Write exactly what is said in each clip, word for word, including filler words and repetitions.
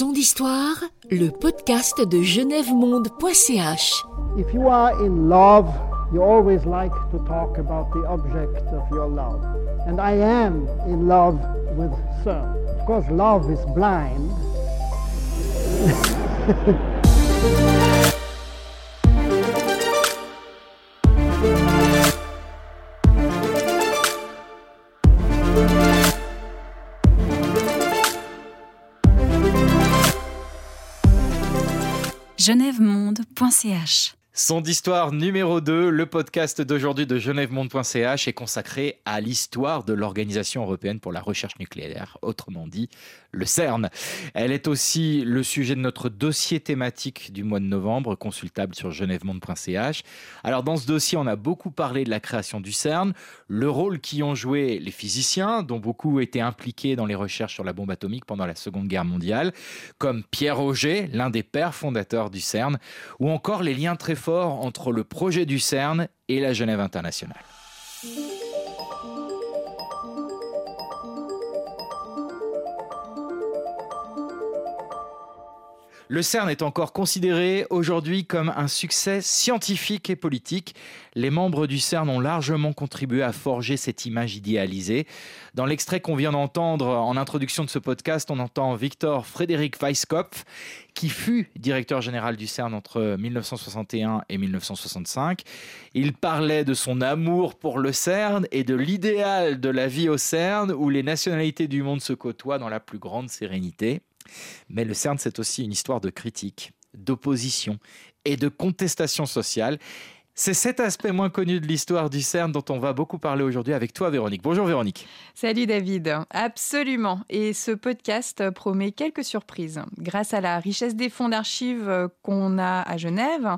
Leçon d'histoire, le podcast de Genève Monde point C H. If you are in love, you always like to talk about the object of your love. And I am in love with CERN. Of course, love is blind. Genève Monde point C H. Son d'histoire numéro deux, le podcast d'aujourd'hui de Genève Monde point C H est consacré à l'histoire de l'Organisation européenne pour la recherche nucléaire, autrement dit le CERN. Elle est aussi le sujet de notre dossier thématique du mois de novembre, consultable sur Genève Monde point C H. Alors dans ce dossier, on a beaucoup parlé de la création du CERN, le rôle qu'y ont joué les physiciens, dont beaucoup étaient impliqués dans les recherches sur la bombe atomique pendant la Seconde Guerre mondiale, comme Pierre Auger, l'un des pères fondateurs du CERN, ou encore les liens très fort entre le projet du CERN et la Genève internationale. Le CERN est encore considéré aujourd'hui comme un succès scientifique et politique. Les membres du CERN ont largement contribué à forger cette image idéalisée. Dans l'extrait qu'on vient d'entendre en introduction de ce podcast, on entend Victor Frédéric Weisskopf, qui fut directeur général du CERN entre mille neuf cent soixante et un et mille neuf cent soixante-cinq. Il parlait de son amour pour le CERN et de l'idéal de la vie au CERN où les nationalités du monde se côtoient dans la plus grande sérénité. Mais le CERN, c'est aussi une histoire de critique, d'opposition et de contestation sociale. C'est cet aspect moins connu de l'histoire du CERN dont on va beaucoup parler aujourd'hui avec toi, Véronique. Bonjour Véronique. Salut David. Absolument. Et ce podcast promet quelques surprises. Grâce à la richesse des fonds d'archives qu'on a à Genève,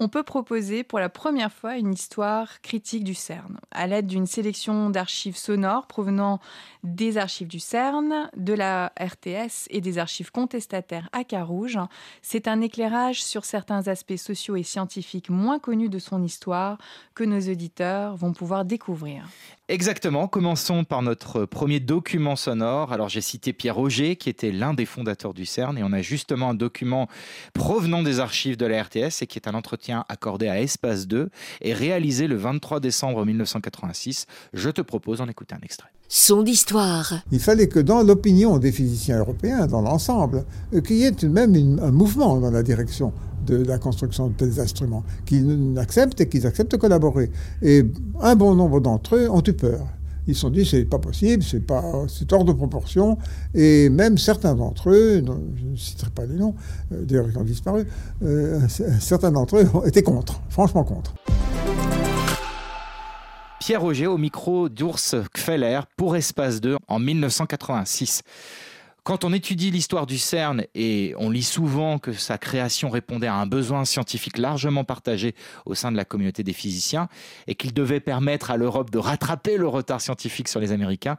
on peut proposer pour la première fois une histoire critique du CERN à l'aide d'une sélection d'archives sonores provenant des archives du CERN, de la R T S et des archives contestataires à Carouge. C'est un éclairage sur certains aspects sociaux et scientifiques moins connus de son histoire que nos auditeurs vont pouvoir découvrir. Exactement. Commençons par notre premier document sonore. Alors, j'ai cité Pierre Auger, qui était l'un des fondateurs du CERN, et on a justement un document provenant des archives de la R T S et qui est un entretien accordé à Espace deux et réalisé le vingt-trois décembre mille neuf cent quatre-vingt-six. Je te propose d'en écouter un extrait. Son d'histoire. Il fallait que dans l'opinion des physiciens européens, dans l'ensemble, qu'il y ait tout de même une, un mouvement dans la direction de la construction de tels instruments, qu'ils acceptent et qu'ils acceptent de collaborer. Et un bon nombre d'entre eux ont eu peur. Ils se sont dit, c'est pas possible, c'est, pas, c'est hors de proportion. Et même certains d'entre eux, je ne citerai pas les noms, d'ailleurs ils ont disparu, euh, certains d'entre eux étaient contre, franchement contre. Pierre Auger au micro d'Urs Kfeller pour Espace deux en mille neuf cent quatre-vingt-six. Quand on étudie l'histoire du CERN, et on lit souvent que sa création répondait à un besoin scientifique largement partagé au sein de la communauté des physiciens, et qu'il devait permettre à l'Europe de rattraper le retard scientifique sur les Américains,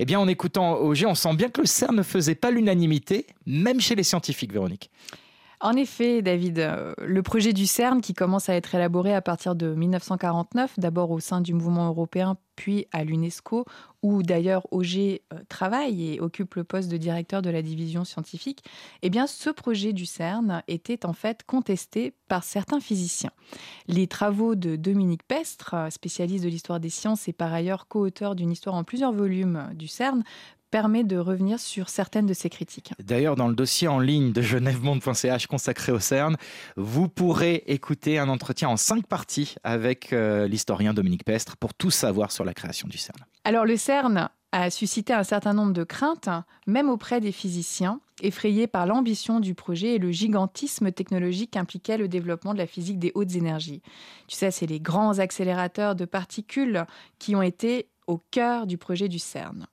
eh bien en écoutant Auger, on sent bien que le CERN ne faisait pas l'unanimité, même chez les scientifiques, Véronique. En effet, David, le projet du CERN qui commence à être élaboré à partir de mille neuf cent quarante-neuf, d'abord au sein du mouvement européen, puis à l'UNESCO, où d'ailleurs Auger travaille et occupe le poste de directeur de la division scientifique, eh bien ce projet du CERN était en fait contesté par certains physiciens. Les travaux de Dominique Pestre, spécialiste de l'histoire des sciences et par ailleurs co-auteur d'une histoire en plusieurs volumes du CERN, permet de revenir sur certaines de ces critiques. D'ailleurs, dans le dossier en ligne de Genève Monde point C H consacré au CERN, vous pourrez écouter un entretien en cinq parties avec euh, l'historien Dominique Pestre pour tout savoir sur la création du CERN. Alors le CERN a suscité un certain nombre de craintes, même auprès des physiciens, effrayés par l'ambition du projet et le gigantisme technologique qu'impliquait le développement de la physique des hautes énergies. Tu sais, c'est les grands accélérateurs de particules qui ont été au cœur du projet du CERN.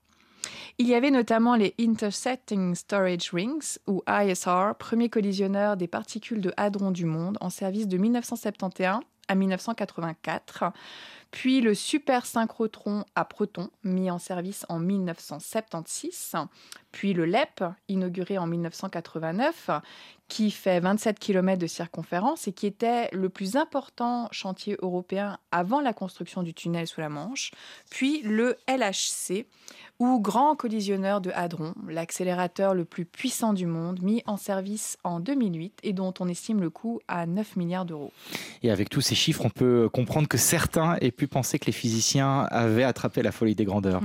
Il y avait notamment les Intersecting Storage Rings, ou I S R, premier collisionneur des particules de hadrons du monde, en service de mille neuf cent soixante et onze à mille neuf cent quatre-vingt-quatre, puis le supersynchrotron à protons, mis en service en mille neuf cent soixante-seize, puis le L E P, inauguré en mille neuf cent quatre-vingt-neuf, qui fait vingt-sept kilomètres de circonférence et qui était le plus important chantier européen avant la construction du tunnel sous la Manche, puis le L H C, ou grand collisionneur de hadrons, l'accélérateur le plus puissant du monde, mis en service en deux mille huit et dont on estime le coût à neuf milliards d'euros. Et avec tous ces chiffres, on peut comprendre que certains aient pu penser que les physiciens avaient attrapé la folie des grandeurs.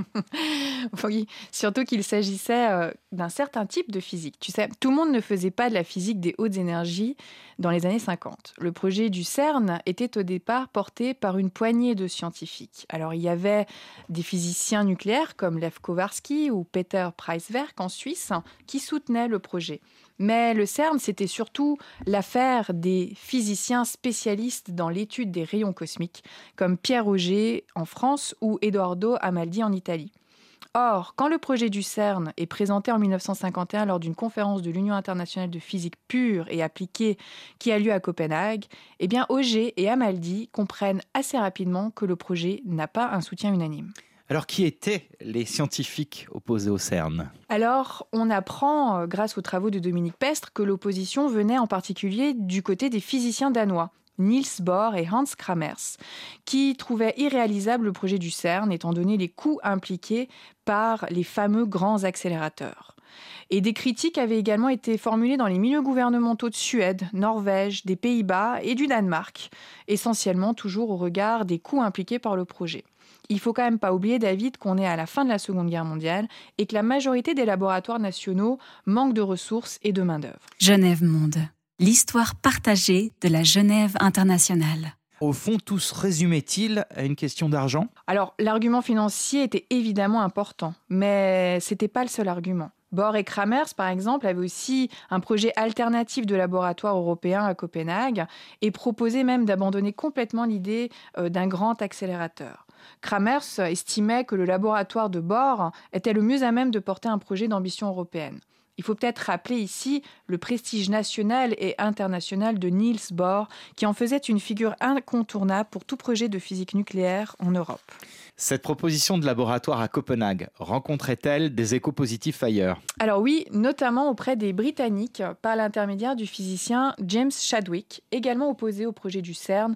Oui, surtout qu'il s'agissait d'un certain type de physique. Tu sais, tout le monde ne faisait pas de la physique des hautes énergies dans les années cinquante. Le projet du CERN était au départ porté par une poignée de scientifiques. Alors, il y avait des physiciens nucléaires comme Lev Kowarski ou Peter Preiswerk en Suisse qui soutenaient le projet. Mais le CERN, c'était surtout l'affaire des physiciens spécialistes dans l'étude des rayons cosmiques, comme Pierre Auger en France ou Edoardo Amaldi en Italie. Or, quand le projet du CERN est présenté en mille neuf cent cinquante et un lors d'une conférence de l'Union internationale de physique pure et appliquée qui a lieu à Copenhague, eh bien Auger et Amaldi comprennent assez rapidement que le projet n'a pas un soutien unanime. Alors, qui étaient les scientifiques opposés au CERN ? Alors, on apprend, grâce aux travaux de Dominique Pestre, que l'opposition venait en particulier du côté des physiciens danois, Niels Bohr et Hans Kramers, qui trouvaient irréalisable le projet du CERN, étant donné les coûts impliqués par les fameux grands accélérateurs. Et des critiques avaient également été formulées dans les milieux gouvernementaux de Suède, Norvège, des Pays-Bas et du Danemark, essentiellement toujours au regard des coûts impliqués par le projet. Il ne faut quand même pas oublier, David, qu'on est à la fin de la Seconde Guerre mondiale et que la majorité des laboratoires nationaux manquent de ressources et de main-d'œuvre. Genève Monde, l'histoire partagée de la Genève internationale. Au fond, tout se résumait-il à une question d'argent ? Alors, l'argument financier était évidemment important, mais ce n'était pas le seul argument. Bohr et Kramers, par exemple, avaient aussi un projet alternatif de laboratoire européen à Copenhague et proposaient même d'abandonner complètement l'idée d'un grand accélérateur. Kramers estimait que le laboratoire de Bohr était le mieux à même de porter un projet d'ambition européenne. Il faut peut-être rappeler ici le prestige national et international de Niels Bohr, qui en faisait une figure incontournable pour tout projet de physique nucléaire en Europe. Cette proposition de laboratoire à Copenhague rencontrait-elle des échos positifs ailleurs ? Alors oui, notamment auprès des Britanniques, par l'intermédiaire du physicien James Chadwick, également opposé au projet du CERN,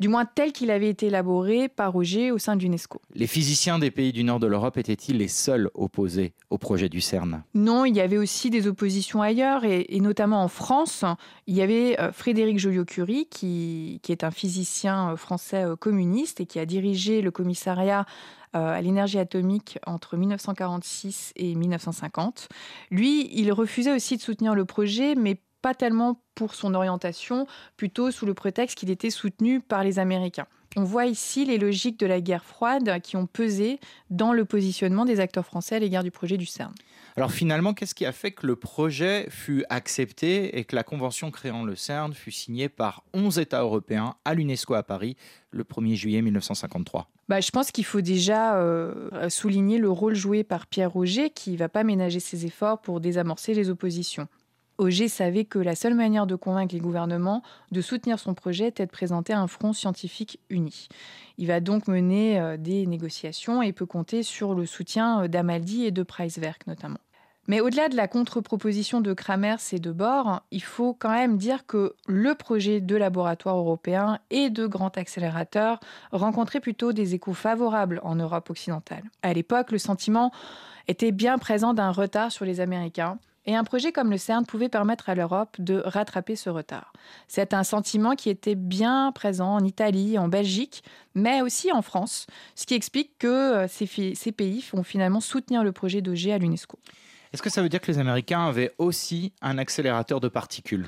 du moins tel qu'il avait été élaboré par Auger au sein de l'UNESCO. Les physiciens des pays du nord de l'Europe étaient-ils les seuls opposés au projet du CERN ? Non, il y avait aussi des oppositions ailleurs, et, et notamment en France. Il y avait Frédéric Joliot-Curie, qui, qui est un physicien français communiste et qui a dirigé le commissariat à l'énergie atomique entre mille neuf cent quarante-six et mille neuf cent cinquante. Lui, il refusait aussi de soutenir le projet, mais pas tellement pour son orientation, plutôt sous le prétexte qu'il était soutenu par les Américains. On voit ici les logiques de la guerre froide qui ont pesé dans le positionnement des acteurs français à l'égard du projet du CERN. Alors finalement, qu'est-ce qui a fait que le projet fut accepté et que la convention créant le CERN fut signée par onze États européens à l'UNESCO à Paris le premier juillet mille neuf cent cinquante-trois ? Bah, je pense qu'il faut déjà euh, souligner le rôle joué par Pierre Auger, qui ne va pas ménager ses efforts pour désamorcer les oppositions. Auger savait que la seule manière de convaincre les gouvernements de soutenir son projet était de présenter un front scientifique uni. Il va donc mener des négociations et peut compter sur le soutien d'Amaldi et de Preiswerk notamment. Mais au-delà de la contre-proposition de Kramers et de Bohr, il faut quand même dire que le projet de laboratoire européen et de grand accélérateur rencontrait plutôt des échos favorables en Europe occidentale. À l'époque, le sentiment était bien présent d'un retard sur les Américains. Et un projet comme le CERN pouvait permettre à l'Europe de rattraper ce retard. C'est un sentiment qui était bien présent en Italie, en Belgique, mais aussi en France, ce qui explique que ces, fi- ces pays vont finalement soutenir le projet d'Auger à l'UNESCO. Est-ce que ça veut dire que les Américains avaient aussi un accélérateur de particules ?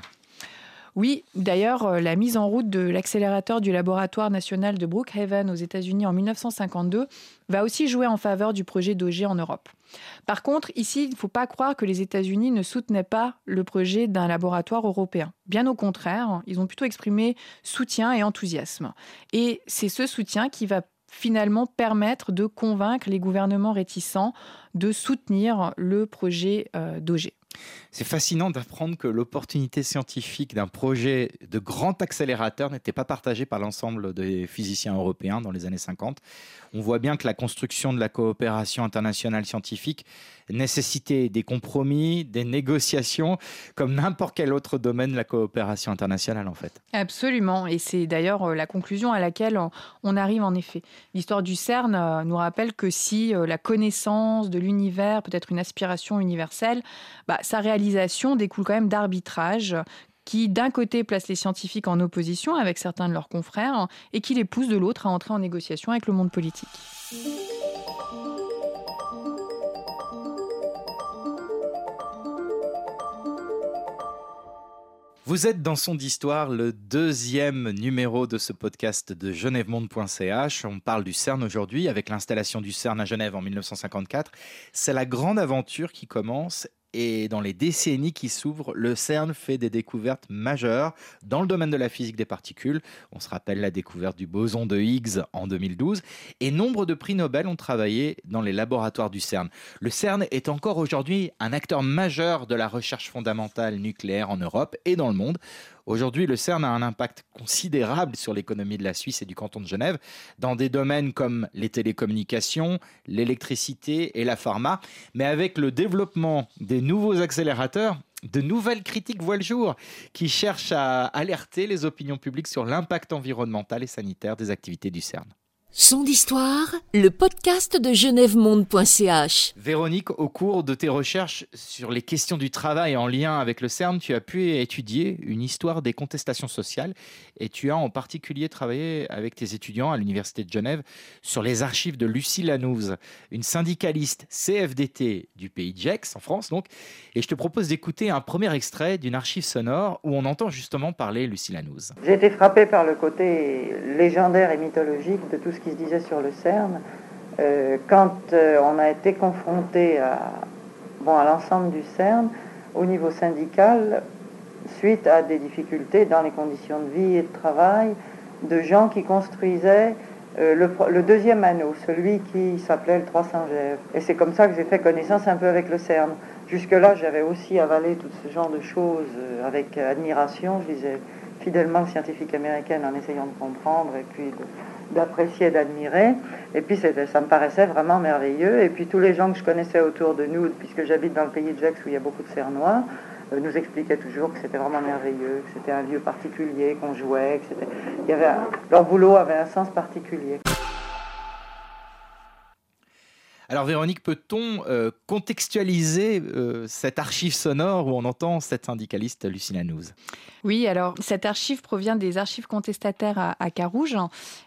Oui, d'ailleurs, la mise en route de l'accélérateur du laboratoire national de Brookhaven aux États-Unis en mille neuf cent cinquante-deux va aussi jouer en faveur du projet d'Auger en Europe. Par contre, ici, il ne faut pas croire que les États-Unis ne soutenaient pas le projet d'un laboratoire européen. Bien au contraire, ils ont plutôt exprimé soutien et enthousiasme. Et c'est ce soutien qui va finalement permettre de convaincre les gouvernements réticents de soutenir le projet euh, d'Auger. C'est fascinant d'apprendre que l'opportunité scientifique d'un projet de grand accélérateur n'était pas partagée par l'ensemble des physiciens européens dans les années cinquante. On voit bien que la construction de la coopération internationale scientifique nécessitait des compromis, des négociations, comme n'importe quel autre domaine de la coopération internationale en fait. Absolument, et c'est d'ailleurs la conclusion à laquelle on arrive en effet. L'histoire du CERN nous rappelle que si la connaissance de l'univers peut être une aspiration universelle, bah, sa réalisation découle quand même d'arbitrages qui, d'un côté, placent les scientifiques en opposition avec certains de leurs confrères et qui les poussent de l'autre à entrer en négociation avec le monde politique. Vous êtes dans Son d'Histoire, le deuxième numéro de ce podcast de Genève Monde point C H. On parle du CERN aujourd'hui avec l'installation du CERN à Genève en mille neuf cent cinquante-quatre. C'est la grande aventure qui commence et dans les décennies qui s'ouvrent, le CERN fait des découvertes majeures dans le domaine de la physique des particules. On se rappelle la découverte du boson de Higgs en deux mille douze et nombre de prix Nobel ont travaillé dans les laboratoires du CERN. Le CERN est encore aujourd'hui un acteur majeur de la recherche fondamentale nucléaire en Europe et dans le monde. Aujourd'hui, le CERN a un impact considérable sur l'économie de la Suisse et du canton de Genève, dans des domaines comme les télécommunications, l'électricité et la pharma. Mais avec le développement des nouveaux accélérateurs, de nouvelles critiques voient le jour, qui cherchent à alerter les opinions publiques sur l'impact environnemental et sanitaire des activités du CERN. Son d'Histoire, le podcast de Genève Monde point C H. Véronique, au cours de tes recherches sur les questions du travail en lien avec le CERN, tu as pu étudier une histoire des contestations sociales et tu as en particulier travaillé avec tes étudiants à l'Université de Genève sur les archives de Lucie Lanouze, une syndicaliste C F D T du pays de Gex, en France donc. Et je te propose d'écouter un premier extrait d'une archive sonore où on entend justement parler Lucie Lanouze. J'ai été frappée par le côté légendaire et mythologique de tout ce qui se disait sur le CERN, euh, quand euh, on a été confronté à, bon, à l'ensemble du CERN au niveau syndical suite à des difficultés dans les conditions de vie et de travail de gens qui construisaient euh, le, le deuxième anneau, celui qui s'appelait le trois cents G E V. Et c'est comme ça que j'ai fait connaissance un peu avec le CERN. Jusque-là, j'avais aussi avalé tout ce genre de choses euh, avec admiration. Je lisais fidèlement le scientifique américain en essayant de comprendre et puis de d'apprécier, d'admirer, et puis c'était, ça me paraissait vraiment merveilleux, et puis tous les gens que je connaissais autour de nous, puisque j'habite dans le pays de Gex où il y a beaucoup de Cernois, euh, nous expliquaient toujours que c'était vraiment merveilleux, que c'était un lieu particulier, qu'on jouait, que c'était... Il y avait un... leur boulot avait un sens particulier. Alors Véronique, peut-on euh, contextualiser euh, cette archive sonore où on entend cette syndicaliste Lucie Lanouze ? Oui, alors cette archive provient des archives contestataires à, à Carouge.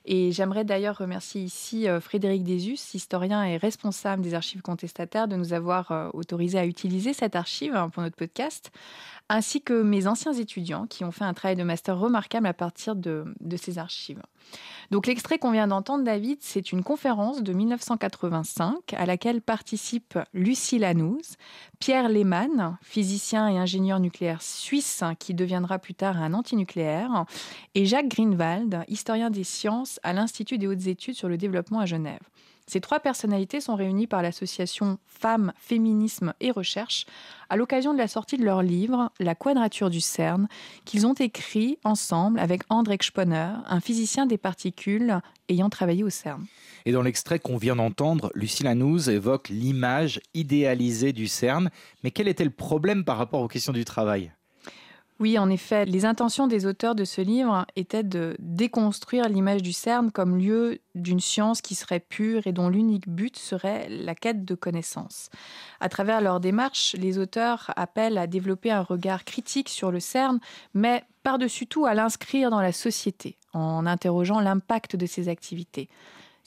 Et j'aimerais d'ailleurs remercier ici euh, Frédéric Desus, historien et responsable des archives contestataires, de nous avoir euh, autorisé à utiliser cette archive hein, pour notre podcast, ainsi que mes anciens étudiants qui ont fait un travail de master remarquable à partir de, de ces archives. Donc l'extrait qu'on vient d'entendre, David, c'est une conférence de mille neuf cent quatre-vingt-cinq à laquelle participent Lucie Lanouze, Pierre Lehmann, physicien et ingénieur nucléaire suisse qui deviendra plus tard un antinucléaire, et Jacques Grinevald, historien des sciences à l'Institut des hautes études sur le développement à Genève. Ces trois personnalités sont réunies par l'association Femmes, Féminisme et Recherche à l'occasion de la sortie de leur livre « La quadrature du CERN » qu'ils ont écrit ensemble avec André Gsponer, un physicien des particules ayant travaillé au CERN. Et dans l'extrait qu'on vient d'entendre, Lucie Lanouze évoque l'image idéalisée du CERN. Mais quel était le problème par rapport aux questions du travail ? Oui, en effet, les intentions des auteurs de ce livre étaient de déconstruire l'image du CERN comme lieu d'une science qui serait pure et dont l'unique but serait la quête de connaissances. À travers leur démarche, les auteurs appellent à développer un regard critique sur le CERN, mais par-dessus tout à l'inscrire dans la société, en interrogeant l'impact de ses activités.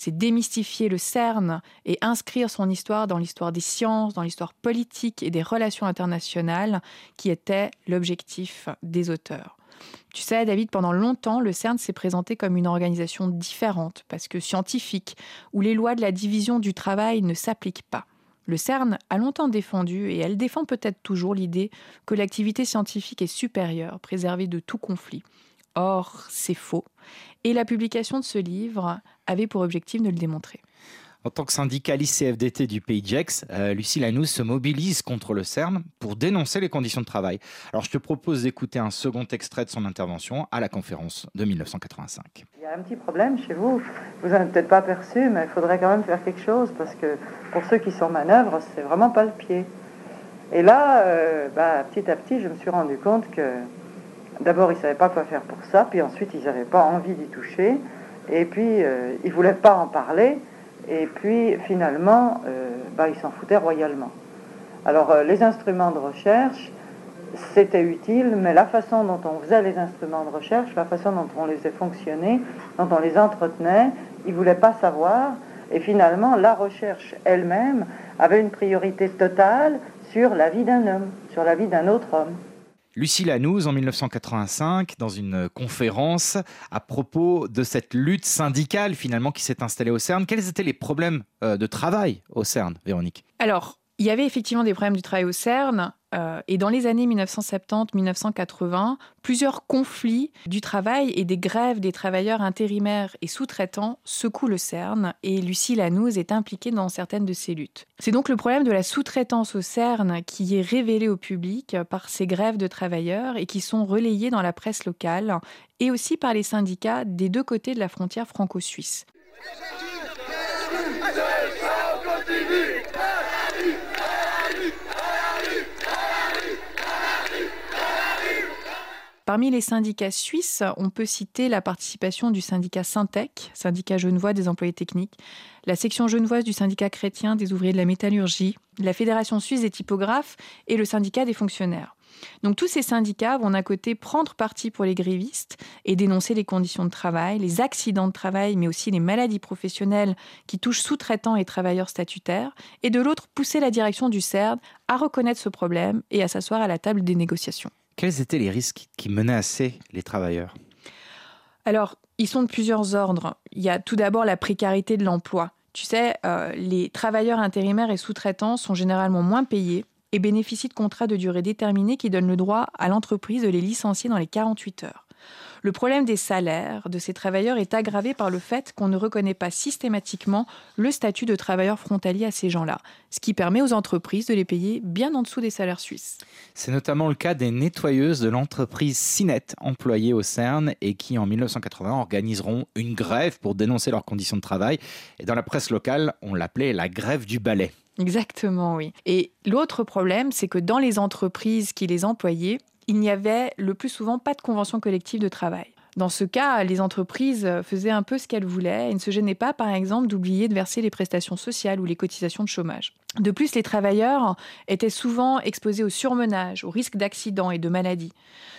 C'est démystifier le CERN et inscrire son histoire dans l'histoire des sciences, dans l'histoire politique et des relations internationales qui était l'objectif des auteurs. Tu sais, David, pendant longtemps, le CERN s'est présenté comme une organisation différente, parce que scientifique, où les lois de la division du travail ne s'appliquent pas. Le CERN a longtemps défendu, et elle défend peut-être toujours l'idée que l'activité scientifique est supérieure, préservée de tout conflit. Or, c'est faux. Et la publication de ce livre avait pour objectif de le démontrer. En tant que syndicaliste C F D T du Pays de Gex, euh, Lucie Lanouze se mobilise contre le CERN pour dénoncer les conditions de travail. Alors je te propose d'écouter un second extrait de son intervention à la conférence de mille neuf cent quatre-vingt-cinq. Il y a un petit problème chez vous, vous n'en avez peut-être pas perçu, mais il faudrait quand même faire quelque chose, parce que pour ceux qui sont en manœuvre, c'est vraiment pas le pied. Et là, euh, bah, petit à petit, je me suis rendu compte que d'abord ils ne savaient pas quoi faire pour ça, puis ensuite ils n'avaient pas envie d'y toucher, et puis euh, ils ne voulaient pas en parler. Et puis, finalement, euh, bah, ils s'en foutaient royalement. Alors, euh, les instruments de recherche, c'était utile, mais la façon dont on faisait les instruments de recherche, la façon dont on les faisait fonctionner, dont on les entretenait, ils ne voulaient pas savoir. Et finalement, la recherche elle-même avait une priorité totale sur la vie d'un homme, sur la vie d'un autre homme. Lucie Lanouze, en mille neuf cent quatre-vingt-cinq, dans une conférence à propos de cette lutte syndicale finalement qui s'est installée au CERN. Quels étaient les problèmes euh, de travail au CERN, Véronique? Alors, il y avait effectivement des problèmes du travail au CERN. Euh, et dans les années mille neuf cent soixante-dix mille neuf cent quatre-vingts, plusieurs conflits du travail et des grèves des travailleurs intérimaires et sous-traitants secouent le CERN. Et Lucie Lanouze est impliquée dans certaines de ces luttes. C'est donc le problème de la sous-traitance au CERN qui est révélé au public par ces grèves de travailleurs et qui sont relayées dans la presse locale et aussi par les syndicats des deux côtés de la frontière franco-suisse. Parmi les syndicats suisses, on peut citer la participation du syndicat Syntec, syndicat genevois des employés techniques, la section genevoise du syndicat chrétien des ouvriers de la métallurgie, la Fédération suisse des typographes et le syndicat des fonctionnaires. Donc tous ces syndicats vont d'un côté prendre parti pour les grévistes et dénoncer les conditions de travail, les accidents de travail, mais aussi les maladies professionnelles qui touchent sous-traitants et travailleurs statutaires, et de l'autre pousser la direction du CERN à reconnaître ce problème et à s'asseoir à la table des négociations. Quels étaient les risques qui menaçaient les travailleurs? Alors, ils sont de plusieurs ordres. Il y a tout d'abord la précarité de l'emploi. Tu sais, euh, les travailleurs intérimaires et sous-traitants sont généralement moins payés et bénéficient de contrats de durée déterminée qui donnent le droit à l'entreprise de les licencier dans les quarante-huit heures. Le problème des salaires de ces travailleurs est aggravé par le fait qu'on ne reconnaît pas systématiquement le statut de travailleur frontalier à ces gens-là, ce qui permet aux entreprises de les payer bien en dessous des salaires suisses. C'est notamment le cas des nettoyeuses de l'entreprise Cinet, employées au CERN et qui, en mille neuf cent quatre-vingts, organiseront une grève pour dénoncer leurs conditions de travail. Et dans la presse locale, on l'appelait la grève du balai. Exactement, oui. Et l'autre problème, c'est que dans les entreprises qui les employaient, il n'y avait le plus souvent pas de convention collective de travail. Dans ce cas, les entreprises faisaient un peu ce qu'elles voulaient et ne se gênaient pas, par exemple, d'oublier de verser les prestations sociales ou les cotisations de chômage. De plus, les travailleurs étaient souvent exposés au surmenage, au risque d'accidents et de maladies.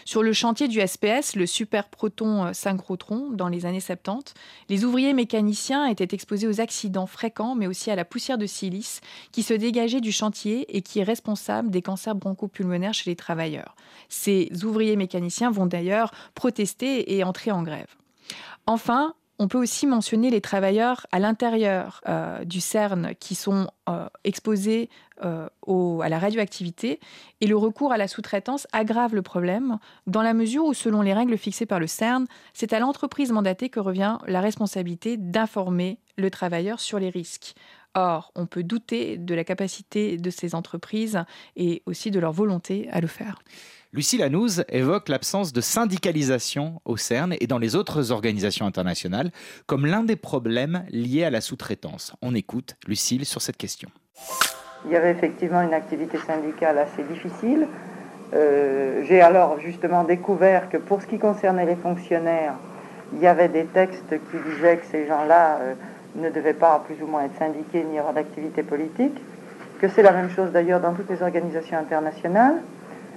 Sur le chantier du S P S, le superproton-synchrotron, dans les années soixante-dix, les ouvriers mécaniciens étaient exposés aux accidents fréquents, mais aussi à la poussière de silice qui se dégageait du chantier et qui est responsable des cancers bronchopulmonaires chez les travailleurs. Ces ouvriers mécaniciens vont d'ailleurs protester et entrer en grève. Enfin, on peut aussi mentionner les travailleurs à l'intérieur euh, du CERN qui sont euh, exposés euh, au, à la radioactivité, et le recours à la sous-traitance aggrave le problème dans la mesure où, selon les règles fixées par le CERN, c'est à l'entreprise mandatée que revient la responsabilité d'informer le travailleur sur les risques. Or, on peut douter de la capacité de ces entreprises et aussi de leur volonté à le faire. Lucie Lanouze évoque l'absence de syndicalisation au CERN et dans les autres organisations internationales comme l'un des problèmes liés à la sous-traitance. On écoute Lucille sur cette question. Il y avait effectivement une activité syndicale assez difficile. Euh, j'ai alors justement découvert que pour ce qui concernait les fonctionnaires, il y avait des textes qui disaient que ces gens-là euh, ne devaient pas plus ou moins être syndiqués ni avoir d'activité politique, que c'est la même chose d'ailleurs dans toutes les organisations internationales.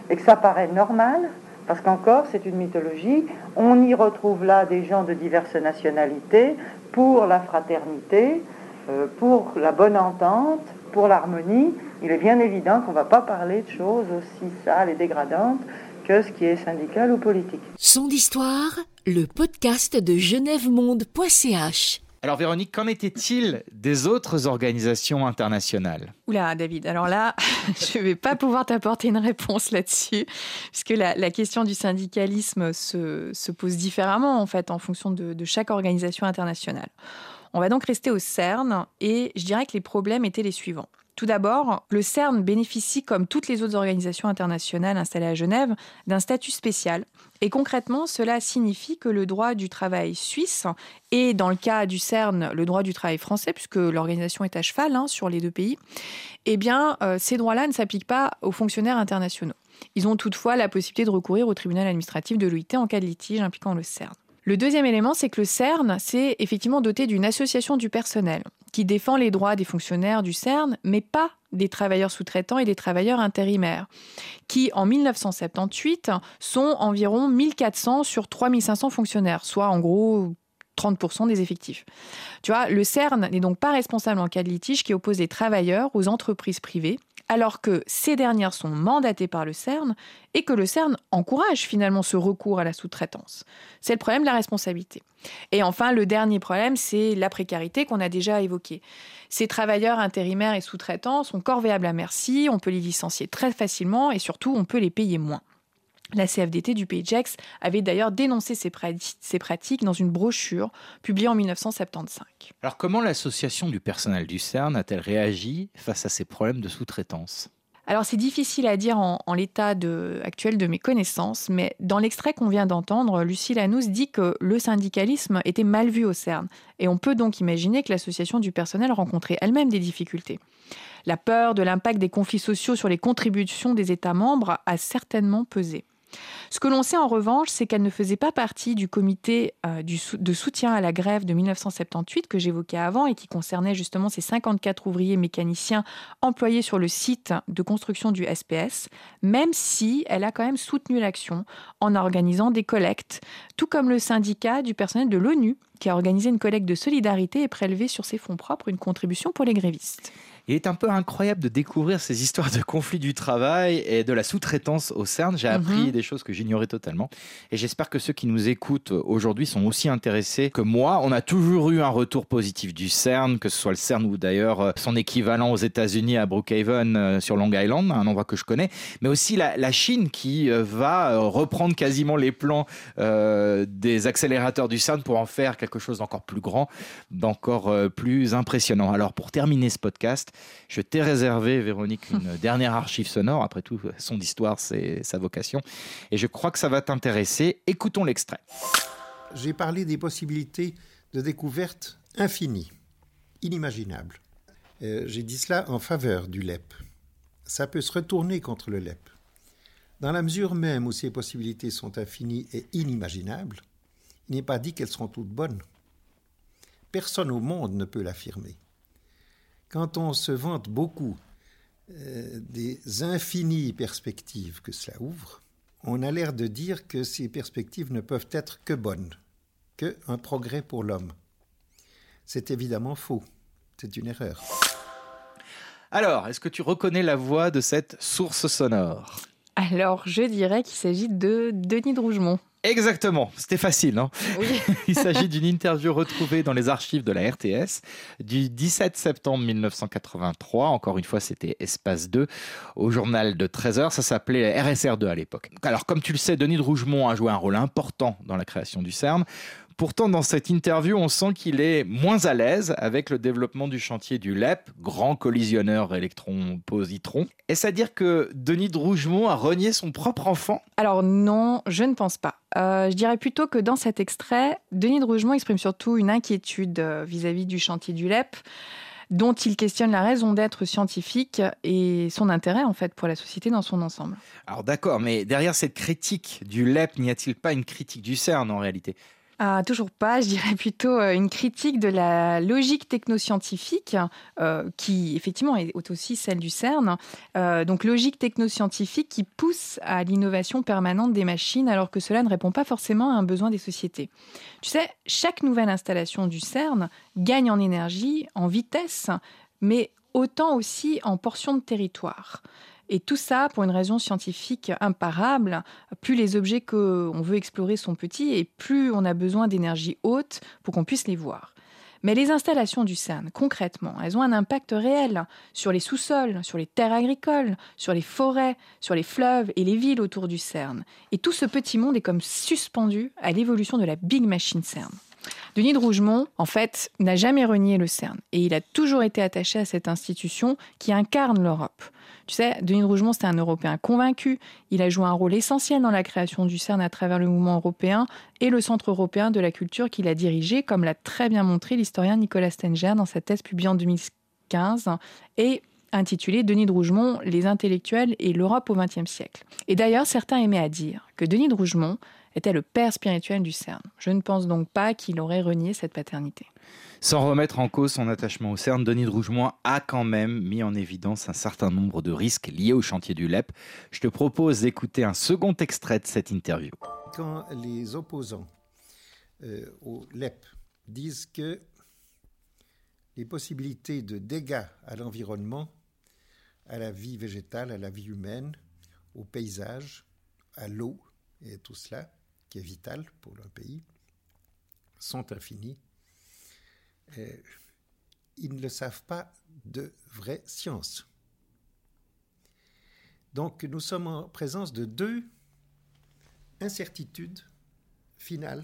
Et que ça paraît normal, parce qu'encore, c'est une mythologie. On y retrouve là des gens de diverses nationalités pour la fraternité, pour la bonne entente, pour l'harmonie. Il est bien évident qu'on ne va pas parler de choses aussi sales et dégradantes que ce qui est syndical ou politique. Son d'histoire, le podcast de Genève Monde point C H. Alors Véronique, qu'en était-il des autres organisations internationales? Oula David, alors là, je ne vais pas pouvoir t'apporter une réponse là-dessus, puisque la, la question du syndicalisme se, se pose différemment en fait en fonction de, de chaque organisation internationale. On va donc rester au CERN et je dirais que les problèmes étaient les suivants. Tout d'abord, le CERN bénéficie, comme toutes les autres organisations internationales installées à Genève, d'un statut spécial. Et concrètement, cela signifie que le droit du travail suisse et, dans le cas du CERN, le droit du travail français, puisque l'organisation est à cheval hein, sur les deux pays, eh bien, euh, ces droits-là ne s'appliquent pas aux fonctionnaires internationaux. Ils ont toutefois la possibilité de recourir au tribunal administratif de l'O I T en cas de litige impliquant le CERN. Le deuxième élément, c'est que le CERN s'est effectivement doté d'une association du personnel qui défend les droits des fonctionnaires du CERN, mais pas des travailleurs sous-traitants et des travailleurs intérimaires, qui, en mille neuf cent soixante-dix-huit, sont environ mille quatre cents sur trois mille cinq cents fonctionnaires, soit en gros trente pour cent des effectifs. Tu vois, le CERN n'est donc pas responsable en cas de litige qui oppose les travailleurs aux entreprises privées, alors que ces dernières sont mandatées par le CERN et que le CERN encourage finalement ce recours à la sous-traitance. C'est le problème de la responsabilité. Et enfin, le dernier problème, c'est la précarité qu'on a déjà évoquée. Ces travailleurs intérimaires et sous-traitants sont corvéables à merci, on peut les licencier très facilement et surtout, on peut les payer moins. La C F D T du Pays de Gex avait d'ailleurs dénoncé ces pratiques dans une brochure publiée en mille neuf cent soixante-quinze. Alors comment l'association du personnel du CERN a-t-elle réagi face à ces problèmes de sous-traitance ? Alors c'est difficile à dire en, en l'état de, actuel de mes connaissances, mais dans l'extrait qu'on vient d'entendre, Lucie Lanouze dit que le syndicalisme était mal vu au CERN. Et on peut donc imaginer que l'association du personnel rencontrait elle-même des difficultés. La peur de l'impact des conflits sociaux sur les contributions des États membres a certainement pesé. Ce que l'on sait en revanche, c'est qu'elle ne faisait pas partie du comité euh, du sou- de soutien à la grève de mille neuf cent soixante-dix-huit que j'évoquais avant et qui concernait justement ces cinquante-quatre ouvriers mécaniciens employés sur le site de construction du S P S, même si elle a quand même soutenu l'action en organisant des collectes, tout comme le syndicat du personnel de l'ONU qui a organisé une collecte de solidarité et prélevé sur ses fonds propres une contribution pour les grévistes. Il est un peu incroyable de découvrir ces histoires de conflits du travail et de la sous-traitance au CERN. J'ai appris mmh. des choses que j'ignorais totalement. Et j'espère que ceux qui nous écoutent aujourd'hui sont aussi intéressés que moi. On a toujours eu un retour positif du CERN, que ce soit le CERN ou d'ailleurs son équivalent aux États-Unis à Brookhaven sur Long Island, un endroit que je connais. Mais aussi la, la Chine qui va reprendre quasiment les plans euh, des accélérateurs du CERN pour en faire quelque chose d'encore plus grand, d'encore plus impressionnant. Alors pour terminer ce podcast, je t'ai réservé, Véronique, une dernière archive sonore. Après tout, son histoire, c'est sa vocation. Et je crois que ça va t'intéresser. Écoutons l'extrait. J'ai parlé des possibilités de découverte infinies, inimaginables. Euh, j'ai dit cela en faveur du L E P. Ça peut se retourner contre le L E P. Dans la mesure même où ces possibilités sont infinies et inimaginables, il n'est pas dit qu'elles seront toutes bonnes. Personne au monde ne peut l'affirmer. Quand on se vante beaucoup euh, des infinies perspectives que cela ouvre, on a l'air de dire que ces perspectives ne peuvent être que bonnes, qu'un progrès pour l'homme. C'est évidemment faux, c'est une erreur. Alors, est-ce que tu reconnais la voix de cette source sonore ? Alors, je dirais qu'il s'agit de Denis de Rougemont. Exactement, c'était facile. Hein oui. Il s'agit d'une interview retrouvée dans les archives de la R T S du dix-sept septembre mille neuf cent quatre-vingt-trois. Encore une fois, c'était Espace deux au journal de treize heures. Ça s'appelait R S R deux à l'époque. Alors, comme tu le sais, Denis de Rougemont a joué un rôle important dans la création du CERN. Pourtant, dans cette interview, on sent qu'il est moins à l'aise avec le développement du chantier du L E P, grand collisionneur électron-positron. Est-ce à dire que Denis de Rougemont a renié son propre enfant ? Alors non, je ne pense pas. Euh, je dirais plutôt que dans cet extrait, Denis de Rougemont exprime surtout une inquiétude vis-à-vis du chantier du L E P, dont il questionne la raison d'être scientifique et son intérêt en fait pour la société dans son ensemble. Alors d'accord, mais derrière cette critique du L E P, n'y a-t-il pas une critique du CERN en réalité ? Ah, toujours pas, je dirais plutôt une critique de la logique technoscientifique euh, qui effectivement est aussi celle du CERN. Euh, donc logique technoscientifique qui pousse à l'innovation permanente des machines alors que cela ne répond pas forcément à un besoin des sociétés. Tu sais, chaque nouvelle installation du CERN gagne en énergie, en vitesse, mais autant aussi en portion de territoire. Et tout ça pour une raison scientifique imparable. Plus les objets qu'on veut explorer sont petits et plus on a besoin d'énergie haute pour qu'on puisse les voir. Mais les installations du CERN, concrètement, elles ont un impact réel sur les sous-sols, sur les terres agricoles, sur les forêts, sur les fleuves et les villes autour du CERN. Et tout ce petit monde est comme suspendu à l'évolution de la Big Machine CERN. Denis de Rougemont, en fait, n'a jamais renié le CERN et il a toujours été attaché à cette institution qui incarne l'Europe. Tu sais, Denis de Rougemont, c'était un Européen convaincu. Il a joué un rôle essentiel dans la création du CERN à travers le mouvement européen et le Centre européen de la culture qu'il a dirigé, comme l'a très bien montré l'historien Nicolas Stenger dans sa thèse publiée en deux mille quinze et intitulée « Denis de Rougemont, les intellectuels et l'Europe au vingtième siècle ». Et d'ailleurs, certains aimaient à dire que Denis de Rougemont était le père spirituel du CERN. Je ne pense donc pas qu'il aurait renié cette paternité. Sans remettre en cause son attachement au CERN, Denis de Rougemont a quand même mis en évidence un certain nombre de risques liés au chantier du L E P. Je te propose d'écouter un second extrait de cette interview. Quand les opposants euh, au L E P disent que les possibilités de dégâts à l'environnement, à la vie végétale, à la vie humaine, au paysage, à l'eau, et tout cela, qui est vital pour un pays, sont infinis. Euh, ils ne le savent pas de vraie science. Donc, nous sommes en présence de deux incertitudes finales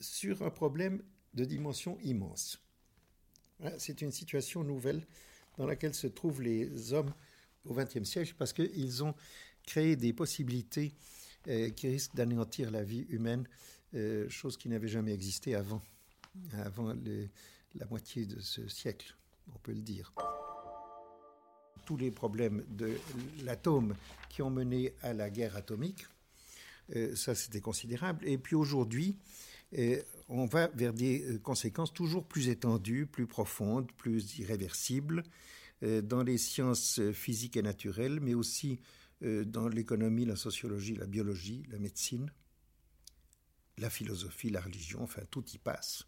sur un problème de dimension immense. C'est une situation nouvelle dans laquelle se trouvent les hommes au vingtième siècle parce qu'ils ont créé des possibilités qui risque d'anéantir la vie humaine, euh, chose qui n'avait jamais existé avant, avant le, la moitié de ce siècle, on peut le dire. Tous les problèmes de l'atome qui ont mené à la guerre atomique, euh, ça c'était considérable. Et puis aujourd'hui, euh, on va vers des conséquences toujours plus étendues, plus profondes, plus irréversibles, euh, dans les sciences physiques et naturelles, mais aussi dans l'économie, la sociologie, la biologie, la médecine, la philosophie, la religion, enfin tout y passe.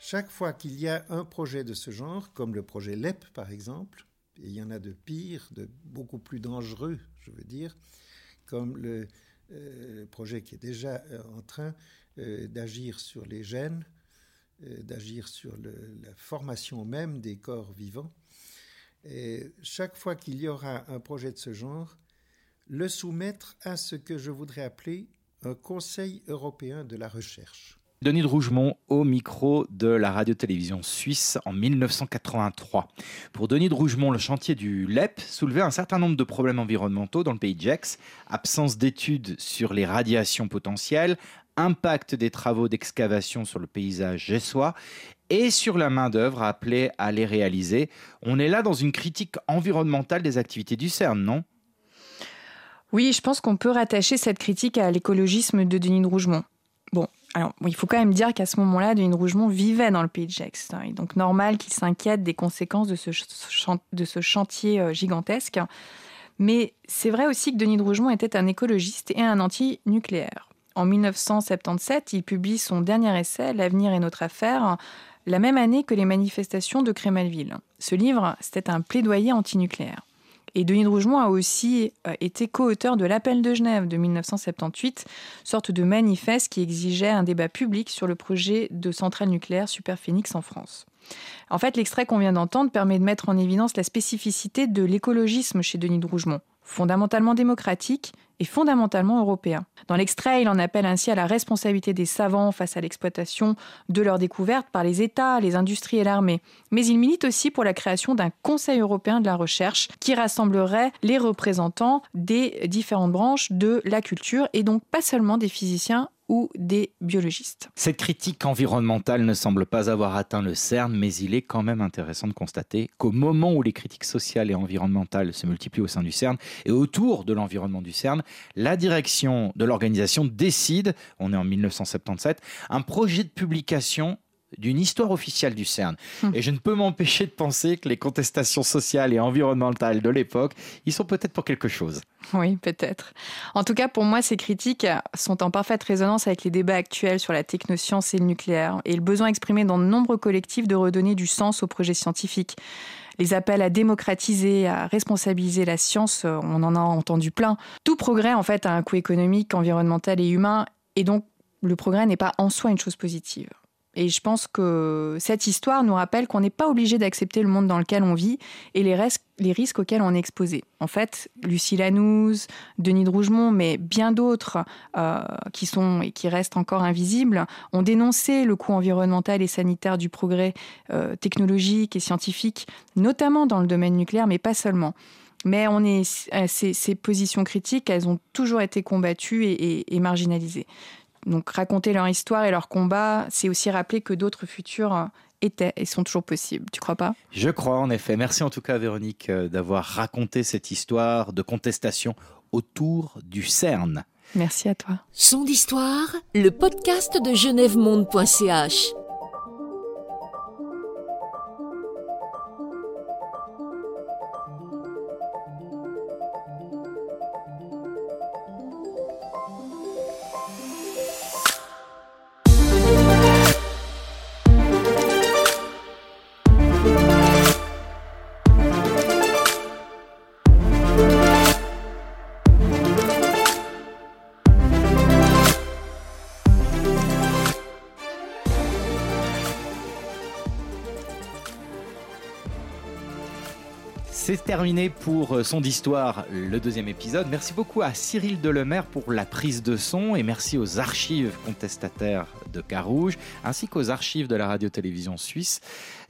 Chaque fois qu'il y a un projet de ce genre, comme le projet L E P par exemple, et il y en a de pires, de beaucoup plus dangereux, je veux dire, comme le euh, projet qui est déjà en train euh, d'agir sur les gènes, euh, d'agir sur le, la formation même des corps vivants. Et chaque fois qu'il y aura un projet de ce genre, le soumettre à ce que je voudrais appeler un Conseil européen de la recherche. Denis de Rougemont au micro de la radio-télévision suisse en mille neuf cent quatre-vingt-trois. Pour Denis de Rougemont, le chantier du L E P soulevait un certain nombre de problèmes environnementaux dans le pays de Gex. Absence d'études sur les radiations potentielles, impact des travaux d'excavation sur le paysage gessois et sur la main-d'œuvre appelée à les réaliser. On est là dans une critique environnementale des activités du CERN, non ? Oui, je pense qu'on peut rattacher cette critique à l'écologisme de Denis de Rougemont. Bon, alors il faut quand même dire qu'à ce moment-là, Denis de Rougemont vivait dans le pays de Gex. Donc normal qu'il s'inquiète des conséquences de ce, ch- de ce chantier gigantesque. Mais c'est vrai aussi que Denis de Rougemont était un écologiste et un anti-nucléaire. En mille neuf cent soixante-dix-sept, il publie son dernier essai, « L'avenir est notre affaire », la même année que les manifestations de Crémalville. Ce livre, c'était un plaidoyer antinucléaire. Et Denis de Rougemont a aussi été co-auteur de l'Appel de Genève de mille neuf cent soixante-dix-huit, sorte de manifeste qui exigeait un débat public sur le projet de centrale nucléaire Superphénix en France. En fait, l'extrait qu'on vient d'entendre permet de mettre en évidence la spécificité de l'écologisme chez Denis de Rougemont, fondamentalement démocratique et fondamentalement européen. Dans l'extrait, il en appelle ainsi à la responsabilité des savants face à l'exploitation de leurs découvertes par les États, les industries et l'armée. Mais il milite aussi pour la création d'un Conseil européen de la recherche qui rassemblerait les représentants des différentes branches de la culture et donc pas seulement des physiciens ou des biologistes. Cette critique environnementale ne semble pas avoir atteint le CERN, mais il est quand même intéressant de constater qu'au moment où les critiques sociales et environnementales se multiplient au sein du CERN et autour de l'environnement du CERN, la direction de l'organisation décide, on est en mille neuf cent soixante-dix-sept, un projet de publication d'une histoire officielle du CERN. Mmh. Et je ne peux m'empêcher de penser que les contestations sociales et environnementales de l'époque, ils sont peut-être pour quelque chose. Oui, peut-être. En tout cas, pour moi, ces critiques sont en parfaite résonance avec les débats actuels sur la technoscience et le nucléaire et le besoin exprimé dans de nombreux collectifs de redonner du sens aux projets scientifiques. Les appels à démocratiser, à responsabiliser la science, on en a entendu plein. Tout progrès, en fait, a un coût économique, environnemental et humain. Et donc, le progrès n'est pas en soi une chose positive. Et je pense que cette histoire nous rappelle qu'on n'est pas obligé d'accepter le monde dans lequel on vit et les, res- les risques auxquels on est exposé. En fait, Lucie Lanouze, Denis de Rougemont, mais bien d'autres euh, qui sont et qui restent encore invisibles, ont dénoncé le coût environnemental et sanitaire du progrès euh, technologique et scientifique, notamment dans le domaine nucléaire, mais pas seulement. Mais on est, ces, ces positions critiques, elles ont toujours été combattues et, et, et marginalisées. Donc raconter leur histoire et leur combat, c'est aussi rappeler que d'autres futurs étaient et sont toujours possibles. Tu crois pas ? Je crois en effet. Merci en tout cas Véronique d'avoir raconté cette histoire de contestation autour du CERN. Merci à toi. Son d'histoire, le podcast de Genève Monde point C H. C'est terminé pour Son d'Histoire, le deuxième épisode. Merci beaucoup à Cyril Delemer pour la prise de son et merci aux archives contestataires de Carouge ainsi qu'aux archives de la radio-télévision suisse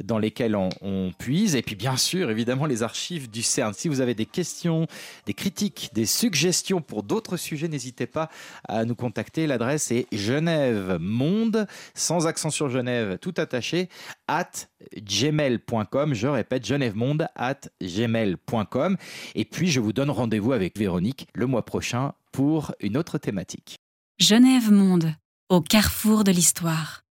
dans lesquelles on, on puise. Et puis bien sûr, évidemment, les archives du CERN. Si vous avez des questions, des critiques, des suggestions pour d'autres sujets, n'hésitez pas à nous contacter. L'adresse est GenèveMonde, sans accent sur Genève, tout attaché, at gmail point com. Je répète, GenèveMonde, at gmail point com. Et puis, je vous donne rendez-vous avec Véronique le mois prochain pour une autre thématique. Genève Monde, au carrefour de l'histoire.